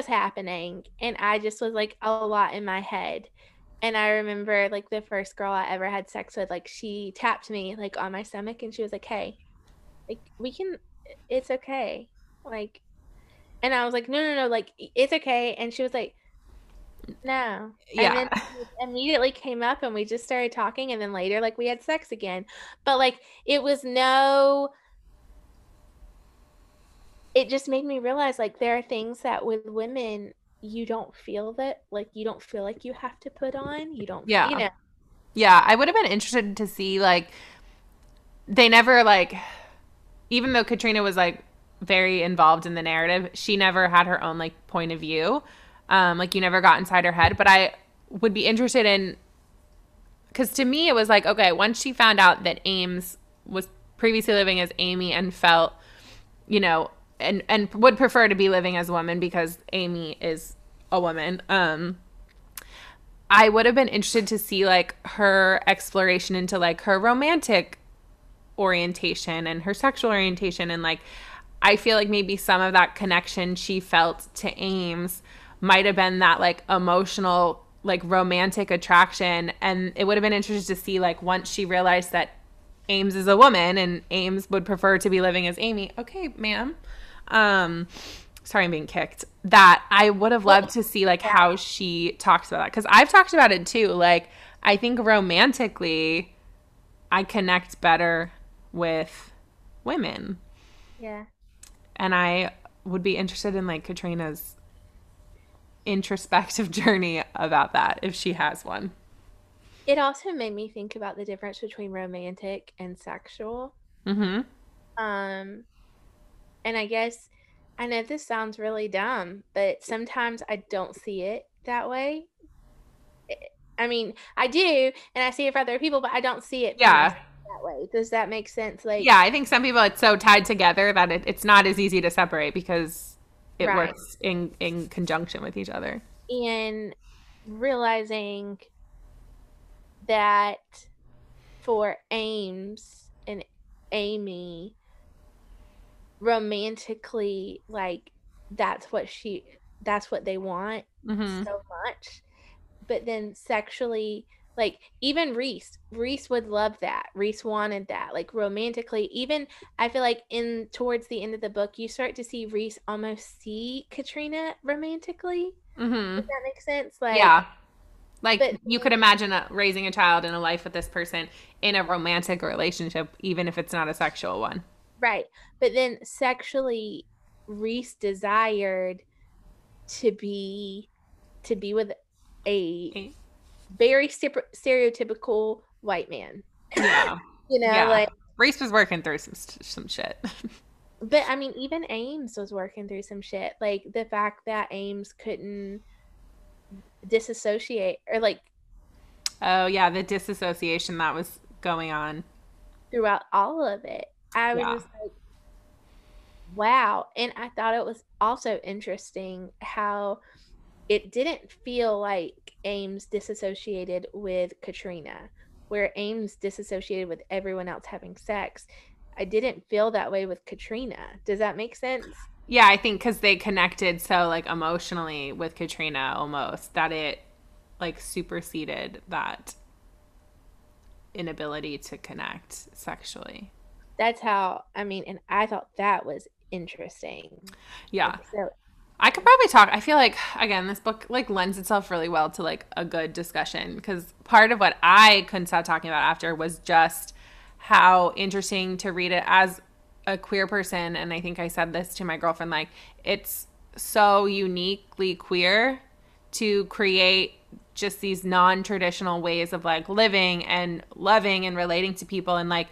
happening, and I just was, like, a lot in my head. And I remember, like, the first girl I ever had sex with, like, she tapped me, like, on my stomach, and she was like, hey, like, it's okay. Like, and I was like, no, like, it's okay. And she was like, no. Yeah. And then she immediately came up, and we just started talking, and then later, like, we had sex again. But, like, it was it just made me realize, like, there are things that with women you don't feel that, like, you don't feel like you have to put on. You don't, you know. Yeah, I would have been interested to see, like, they never, like, even though Katrina was, like, very involved in the narrative, she never had her own, like, point of view. Like, you never got inside her head. But I would be interested in, because to me it was like, okay, once she found out that Ames was previously living as Amy and felt, you know, and would prefer to be living as a woman because Amy is a woman, I would have been interested to see, like, her exploration into, like, her romantic orientation and her sexual orientation. And, like, I feel like maybe some of that connection she felt to Ames might have been that, like, emotional, like, romantic attraction. And it would have been interesting to see, like, once she realized that Ames is a woman and Ames would prefer to be living as Amy. Okay, ma'am. Sorry, I'm being kicked. That I would have loved to see, like, how she talks about that. Because I've talked about it too. Like, I think romantically I connect better with women. Yeah. And I would be interested in, like, Katrina's introspective journey about that, if she has one. It also made me think about the difference between romantic and sexual. And I guess, I know this sounds really dumb, but sometimes I don't see it that way. I mean, I do, and I see it for other people, but I don't see it that that way. Does that make sense? Like, yeah, I think some people, it's so tied together that it's not as easy to separate because it right. works in conjunction with each other. And realizing that for Ames and Amy, romantically, like, that's what they want mm-hmm. so much. But then sexually, like, even Reese would love that. Reese wanted that. Like, romantically, even I feel like towards the end of the book, you start to see Reese almost see Katrina romantically. Mm-hmm. Does that make sense? Like, yeah. Like, you could imagine raising a child in a life with this person in a romantic relationship, even if it's not a sexual one. Right. But then sexually, Reese desired to be with a very stereotypical white man. Yeah. You know, yeah. Like, Reese was working through some shit. But I mean, even Ames was working through some shit. Like, the fact that Ames couldn't disassociate, or like, oh yeah, the disassociation that was going on throughout all of it. I was just like, wow. And I thought it was also interesting how it didn't feel like Ames disassociated with Katrina, where Ames disassociated with everyone else having sex. I didn't feel that way with Katrina. Does that make sense? Yeah, I think because they connected so, like, emotionally with Katrina almost, that it, like, superseded that inability to connect sexually. That's how, I mean, and I thought that was interesting. Yeah. So, I could probably talk. I feel like, again, this book, like, lends itself really well to, like, a good discussion, because part of what I couldn't stop talking about after was just how interesting to read it as a queer person. And I think I said this to my girlfriend, like, it's so uniquely queer to create just these non-traditional ways of, like, living and loving and relating to people, and, like,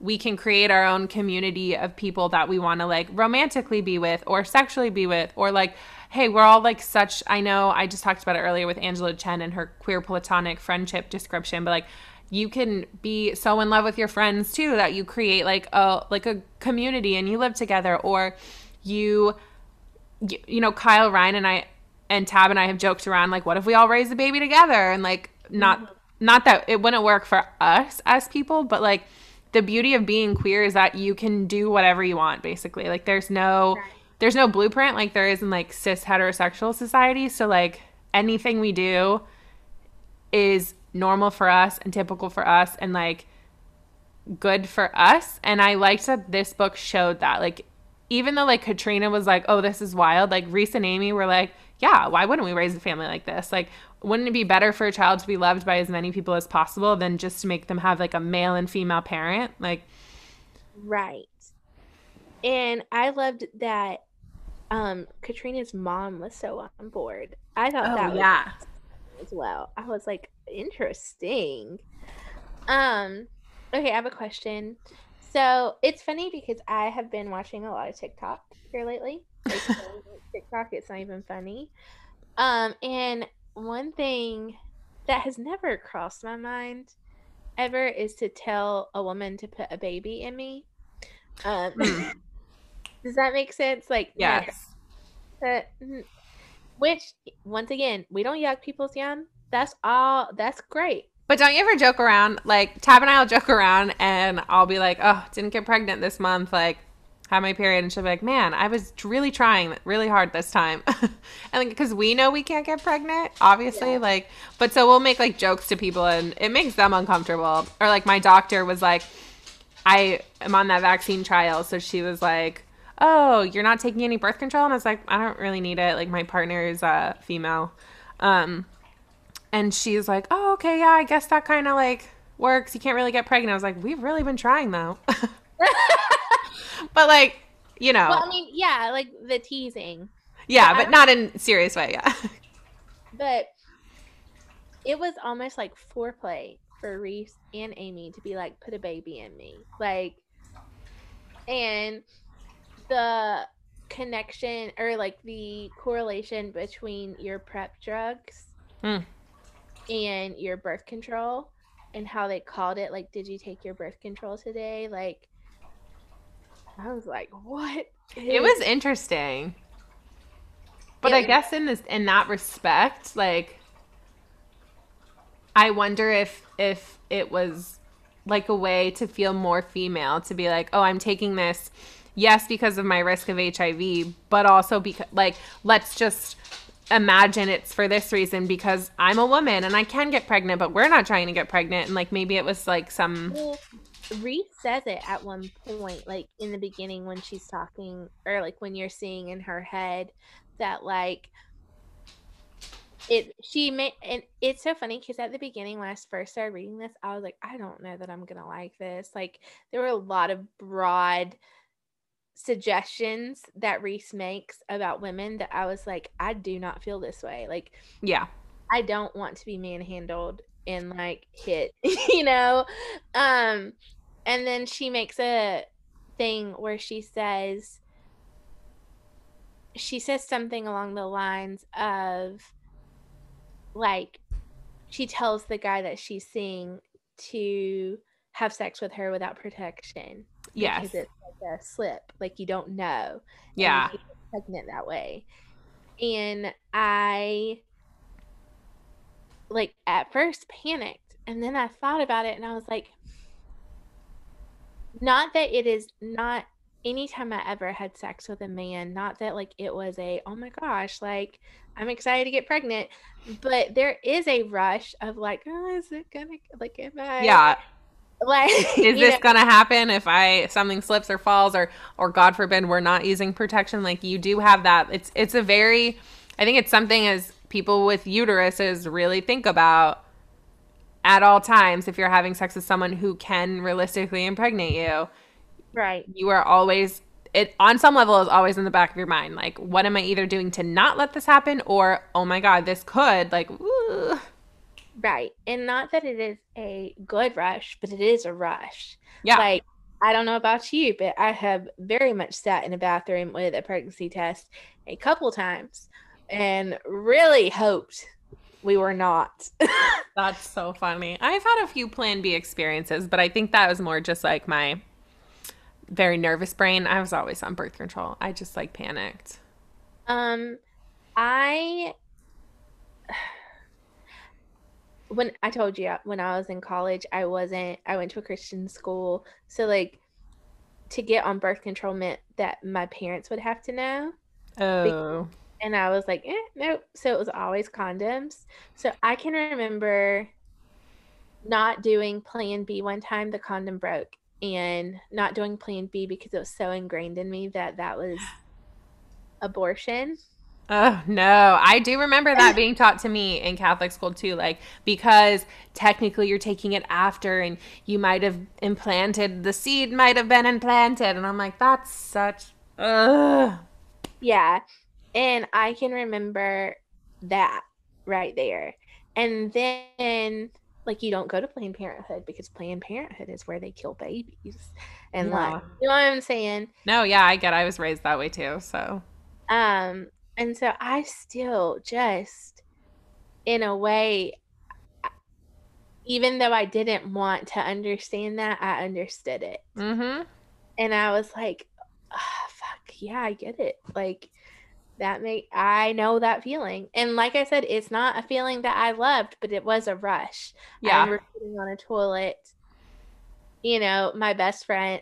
we can create our own community of people that we want to, like, romantically be with or sexually be with, or, like, hey, we're all, like, such, I know I just talked about it earlier with Angela Chen and her queer platonic friendship description, but, like, you can be so in love with your friends too that you create, like, a community and you live together, or you know, Kyle Ryan and I and Tab and I have joked around, like, what if we all raise a baby together? And, like, not that it wouldn't work for us as people, but, like, the beauty of being queer is that you can do whatever you want, basically. Like, there's no blueprint like there is in, like, cis heterosexual society. So, like, anything we do is normal for us and typical for us and, like, good for us. And I liked that this book showed that. Like, even though, like, Katrina was like, oh, this is wild, like, Reese and Amy were like, yeah, why wouldn't we raise a family like this? Like, wouldn't it be better for a child to be loved by as many people as possible than just to make them have, like, a male and female parent? Like, right. And I loved that Katrina's mom was so on board. I thought that yeah. was as well. I was like, interesting. Okay, I have a question. So it's funny because I have been watching a lot of TikTok here lately. Like, TikTok, it's not even funny. And one thing that has never crossed my mind ever is to tell a woman to put a baby in me. Does that make sense? Like, yes. Which, once again, we don't yuck people's yum. That's all. That's great. But don't you ever joke around? Like, Tab and I will joke around, and I'll be like, oh, didn't get pregnant this month. Like, had my period. And she'll be like, man, I was really trying really hard this time. And because, like, we know we can't get pregnant, obviously. Yeah. Like, but so we'll make, like, jokes to people, and it makes them uncomfortable. Or, like, my doctor was like, I am on that vaccine trial. So she was like, oh, you're not taking any birth control? And I was like, I don't really need it. Like, my partner is female. And she's like, oh, okay, yeah, I guess that kind of, like, works. You can't really get pregnant. I was like, we've really been trying, though. But, like, you know. Well, I mean, yeah, like, the teasing. Yeah, but not in a serious way, yeah. But it was almost like foreplay for Reese and Amy to be like, put a baby in me. Like, and the connection, or, like, the correlation between your PrEP drugs and your birth control and how they called it, like, did you take your birth control today? Like, I was like, what? It was interesting. But I guess in that respect, like, I wonder if it was like a way to feel more female, to be like, oh, I'm taking this, yes, because of my risk of HIV, but also because, like, let's just imagine it's for this reason because I'm a woman and I can get pregnant, but we're not trying to get pregnant. And, like, maybe it was like some... Well, Reese says it at one point, like, in the beginning when she's talking, or, like, when you're seeing in her head that, like, and it's so funny because at the beginning when I first started reading this, I was like, I don't know that I'm gonna like this. Like, there were a lot of broad suggestions that Reese makes about women that I was like, I do not feel this way. Like, yeah, I don't want to be manhandled and, like, hit, you know? And then she makes a thing where she says something along the lines of, like, she tells the guy that she's seeing to have sex with her without protection. Yes. Because it's like a slip. Like, you don't know. Yeah. And you get pregnant that way. And I, like, at first panicked. And then I thought about it and I was like, not that it is not anytime I ever had sex with a man, not that, like, it was a, oh my gosh, like, I'm excited to get pregnant, but there is a rush of, like, oh, is it gonna, like, am I, yeah, like, is this gonna happen if something slips or falls or God forbid we're not using protection? Like, you do have that. It's a very, I think it's something as people with uteruses really think about at all times. If you're having sex with someone who can realistically impregnate you, right, you are always, it on some level is always in the back of your mind, like, what am I either doing to not let this happen, or, oh my God, this could, like, ooh. Right. And not that it is a good rush, but it is a rush. Yeah. Like, I don't know about you, but I have very much sat in a bathroom with a pregnancy test a couple times and really hoped we were not. That's so funny. I've had a few Plan B experiences, but I think that was more just like my very nervous brain. I was always on birth control. I just, like, panicked. When I told you, when I was in college, I went to a Christian school. So, like, to get on birth control meant that my parents would have to know. Oh. And I was like, nope. So it was always condoms. So I can remember not doing Plan B one time. The condom broke. And not doing Plan B because it was so ingrained in me that was abortion. Oh, no. I do remember that being taught to me in Catholic school, too. Like, because technically you're taking it after, and you might have implanted, the seed might have been implanted. And I'm like, that's such, ugh. Yeah. And I can remember that right there. And then, like, you don't go to Planned Parenthood because Planned Parenthood is where they kill babies. And, yeah, like, you know what I'm saying? No, yeah, I get it. I was raised that way, too, so. And so I still just, in a way, even though I didn't want to understand that, I understood it. Mm-hmm. And I was like, oh, fuck, yeah, I get it. Like, I know that feeling. And like I said, it's not a feeling that I loved, but it was a rush. Yeah. I remember sitting on a toilet, you know, my best friend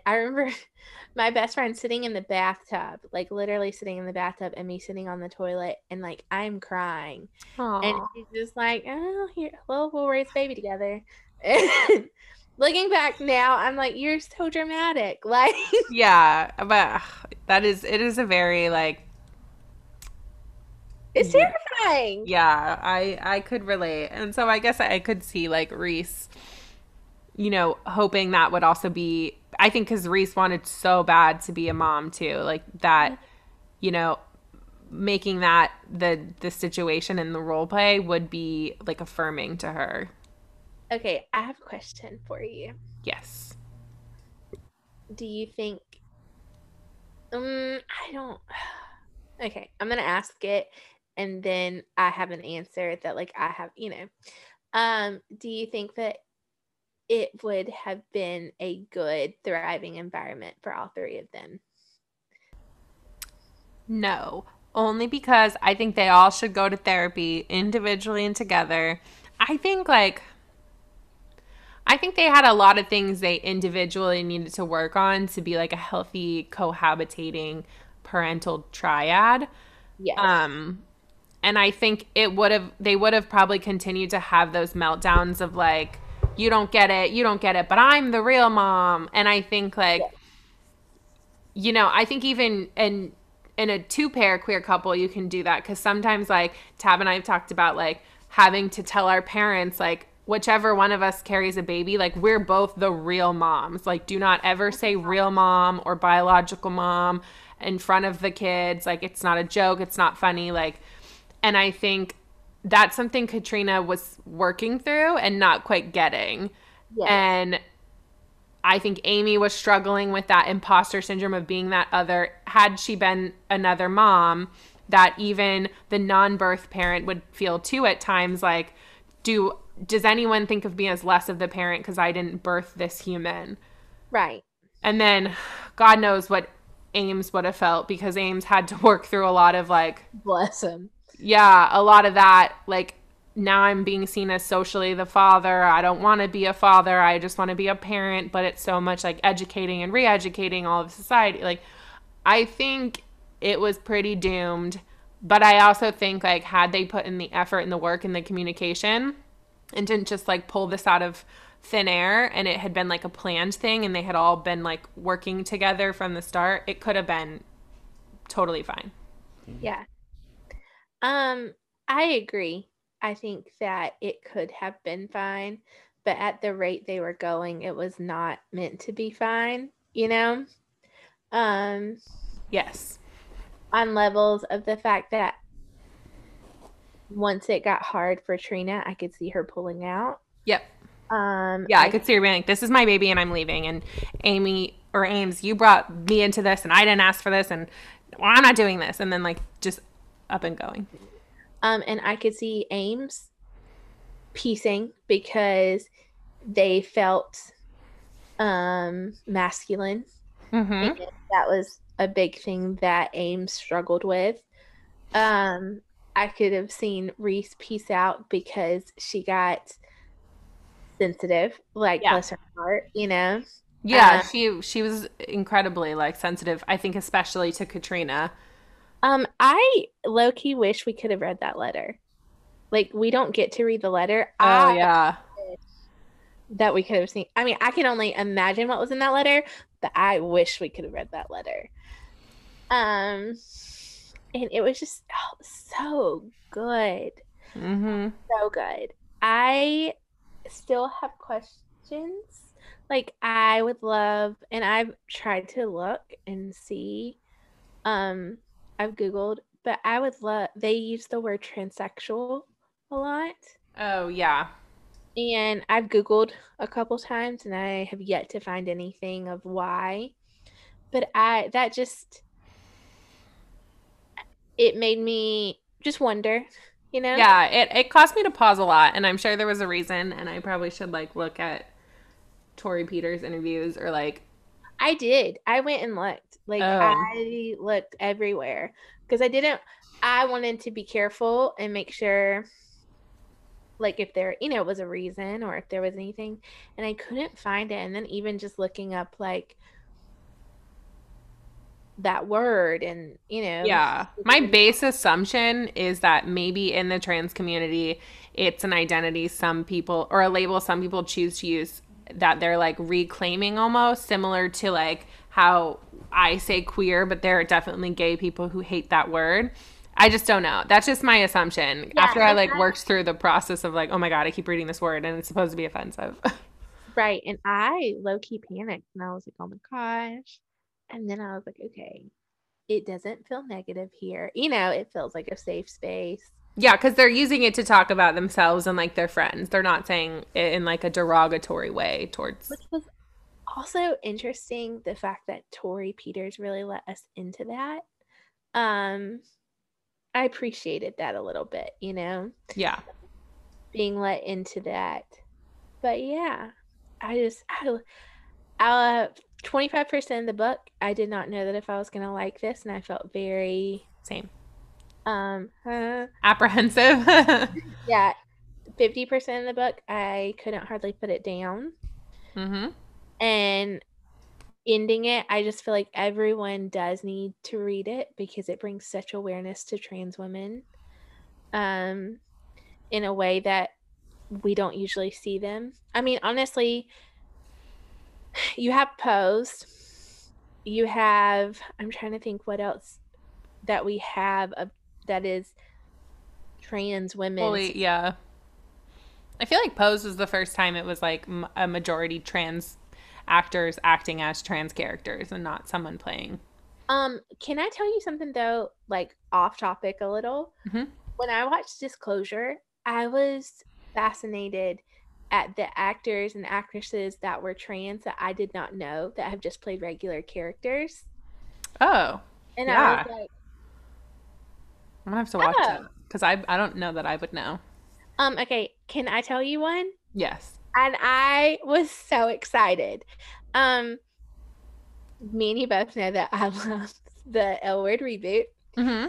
sitting in the bathtub, like, literally sitting in the bathtub, and me sitting on the toilet, and, like, I'm crying. Aww. And she's just like, oh, here, well, we'll raise baby together. And looking back now, I'm like, you're so dramatic. Like, yeah, but it is a very, like, it's terrifying. Yeah, I could relate. And so I guess I could see, like, Reese, you know, hoping that would also be, I think, because Reese wanted so bad to be a mom too, like, that, you know, making that the situation and the role play would be, like, affirming to her. Okay, I have a question for you. Yes. Do you think, I don't, okay, I'm going to ask it. And then I have an answer that, like, I have, you know, do you think that it would have been a good, thriving environment for all three of them. No, only because I think they all should go to therapy individually and together. I think they had a lot of things they individually needed to work on to be like a healthy cohabitating parental triad. Yes. And I think they would have probably continued to have those meltdowns of like, you don't get it, but I'm the real mom. And I think like, yes. You know, I think even in a two-pair queer couple, you can do that. Because sometimes, like, Tab and I have talked about, like, having to tell our parents, like, whichever one of us carries a baby, like, we're both the real moms. Like, do not ever say real mom or biological mom in front of the kids. Like, it's not a joke. It's not funny. Like, and I think that's something Katrina was working through and not quite getting. Yes. And I think Amy was struggling with that imposter syndrome of being that other. Had she been another mom, that even the non-birth parent would feel too at times, like, does anyone think of me as less of the parent because I didn't birth this human? Right. And then God knows what Ames would have felt, because Ames had to work through a lot of, like, bless him. Yeah, a lot of that, like, now I'm being seen as socially the father. I don't want to be a father. I just want to be a parent. But it's so much like educating and re-educating all of society. Like, I think it was pretty doomed. But I also think, like, had they put in the effort and the work and the communication and didn't just, like, pull this out of thin air, and it had been like a planned thing and they had all been like working together from the start, it could have been totally fine. Yeah. I agree. I think that it could have been fine, but at the rate they were going, it was not meant to be fine, you know? Yes. On levels of the fact that once it got hard for Trina, I could see her pulling out. Yep. I could see her being like, this is my baby and I'm leaving. And Ames, you brought me into this and I didn't ask for this, and well, I'm not doing this. And then, like, just up and going. And I could see Ames piecing because they felt masculine. Mm-hmm. And that was a big thing that Ames struggled with. I could have seen Reese piece out because she got sensitive, like, yeah. Bless her heart, you know? Yeah, she was incredibly, like, sensitive, I think, especially to Katrina. I low-key wish we could have read that letter. Like, we don't get to read the letter. Oh, yeah. That we could have seen. I mean, I can only imagine what was in that letter, but I wish we could have read that letter. And it was just so good. Mm-hmm. So good. I still have questions. Like, I would love, and I've tried to look and see, I've Googled, but I would love, they use the word transsexual a lot. Oh, yeah. And I've Googled a couple times and I have yet to find anything of why. But it made me just wonder, you know? Yeah, it caused me to pause a lot, and I'm sure there was a reason, and I probably should, like, look at Torrey Peters interviews or, like. I did. I went and looked. Like, oh. I looked everywhere because I wanted to be careful and make sure, like, if there, you know, was a reason or if there was anything, and I couldn't find it. And then even just looking up, like, that word and, you know. Yeah. My base assumption is that maybe in the trans community, it's an identity some people, or a label some people choose to use that they're, like, reclaiming, almost similar to, like, how I say queer, but there are definitely gay people who hate that word. I just don't know. That's just my assumption. Yeah, after I worked through the process of, like, oh my God, I keep reading this word and it's supposed to be offensive. Right. And I low-key panicked and I was like, oh my gosh. And then I was like, okay, it doesn't feel negative here. You know, it feels like a safe space. Yeah, because they're using it to talk about themselves and, like, their friends. They're not saying it in, like, a derogatory way towards. Which was also interesting, the fact that Torrey Peters really let us into that. I appreciated that a little bit, you know? Yeah. Being let into that. But, yeah, I 25% of the book, I did not know that if I was going to like this, and I felt very... Same. Apprehensive. Yeah. 50% of the book, I couldn't hardly put it down. Mm-hmm. And ending it, I just feel like everyone does need to read it because it brings such awareness to trans women in a way that we don't usually see them. I mean, honestly, you have Pose. You have, I'm trying to think what else that we have that is trans women. Holy, yeah. I feel like Pose was the first time it was like a majority trans actors acting as trans characters and not someone playing. Can I tell you something though, like off topic a little? Mm-hmm. When I watched Disclosure, I was fascinated at the actors and actresses that were trans that I did not know that have just played regular characters. Oh. And yeah. I was like, I'm gonna have to watch that because I don't know that I would know. Okay, can I tell you one? Yes. And I was so excited. Me and you both know that I love the L Word reboot. Mm-hmm.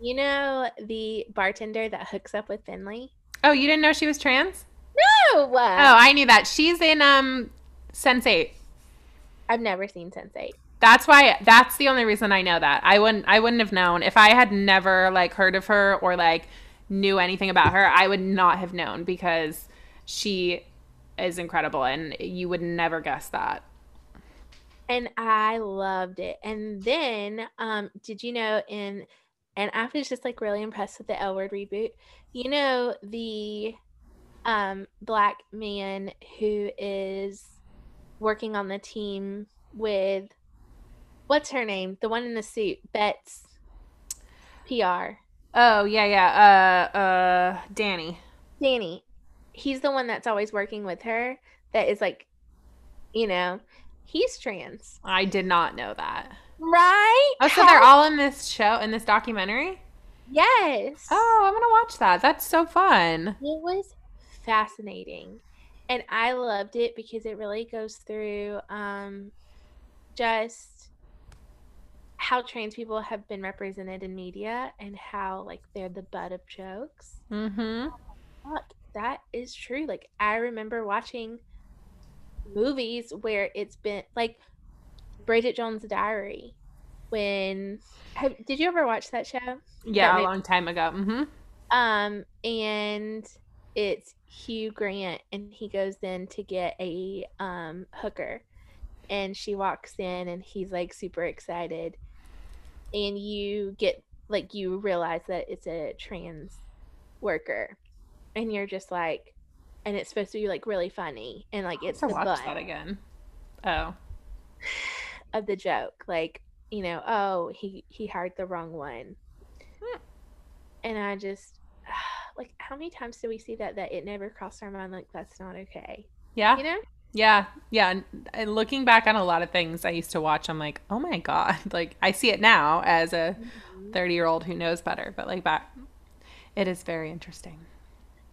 You know the bartender that hooks up with Finley? Oh, you didn't know she was trans? No! Oh, I knew that. She's in Sense8. I've never seen Sense8. That's why. That's the only reason I know that. I wouldn't have known if I had never like heard of her or like knew anything about her. I would not have known because she is incredible, and you would never guess that. And I loved it. And then, did you know? And I was just like really impressed with the L Word reboot. You know the black man who is working on the team with. What's her name? The one in the suit. Betts. PR. Oh, yeah. Danny. Danny. He's the one that's always working with her that is like, you know, he's trans. I did not know that. Right? Oh, so they're all in this show, in this documentary? Yes. Oh, I'm going to watch that. That's so fun. It was fascinating. And I loved it because it really goes through just how trans people have been represented in media and how like they're the butt of jokes. Mm-hmm. Fuck, that is true. Like I remember watching movies where it's been like Bridget Jones' Diary. Did you ever watch that show? Yeah, a long time ago. Mm-hmm. And it's Hugh Grant, and he goes in to get a hooker, and she walks in, and he's like super excited. And you get, like, you realize that it's a trans worker. And you're just like, and it's supposed to be, like, really funny. And, like, it's the butt that again. Oh. Of the joke. Like, you know, oh, he hired the wrong one. Hmm. And I just, like, how many times do we see that it never crossed our mind? Like, that's not okay. Yeah. You know? Yeah. Yeah. And looking back on a lot of things I used to watch, I'm like, oh my God. Like I see it now as a 30-year-old who knows better, but like back, it is very interesting.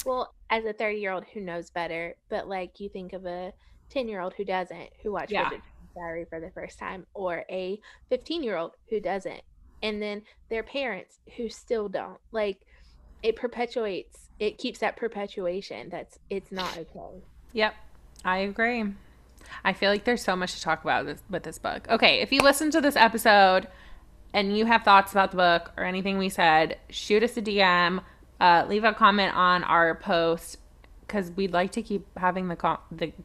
Well, as a 30-year-old who knows better, but like you think of a 10-year-old who doesn't, who watched Bridget Jones' Diary for the first time, or a 15-year-old who doesn't. And then their parents who still don't. Like it perpetuates, it keeps that perpetuation. It's not okay. Yep. I agree. I feel like there's so much to talk about with this book. Okay, if you listen to this episode and you have thoughts about the book or anything we said, shoot us a DM, leave a comment on our post, because we'd like to keep having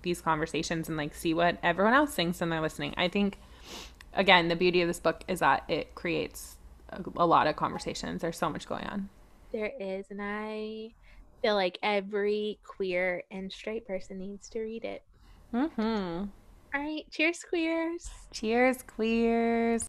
these conversations and like see what everyone else thinks when they're listening. I think, again, the beauty of this book is that it creates a lot of conversations. There's so much going on. There is, and I feel like every queer and straight person needs to read it. Mm-hmm. All right, cheers, queers. Cheers, queers.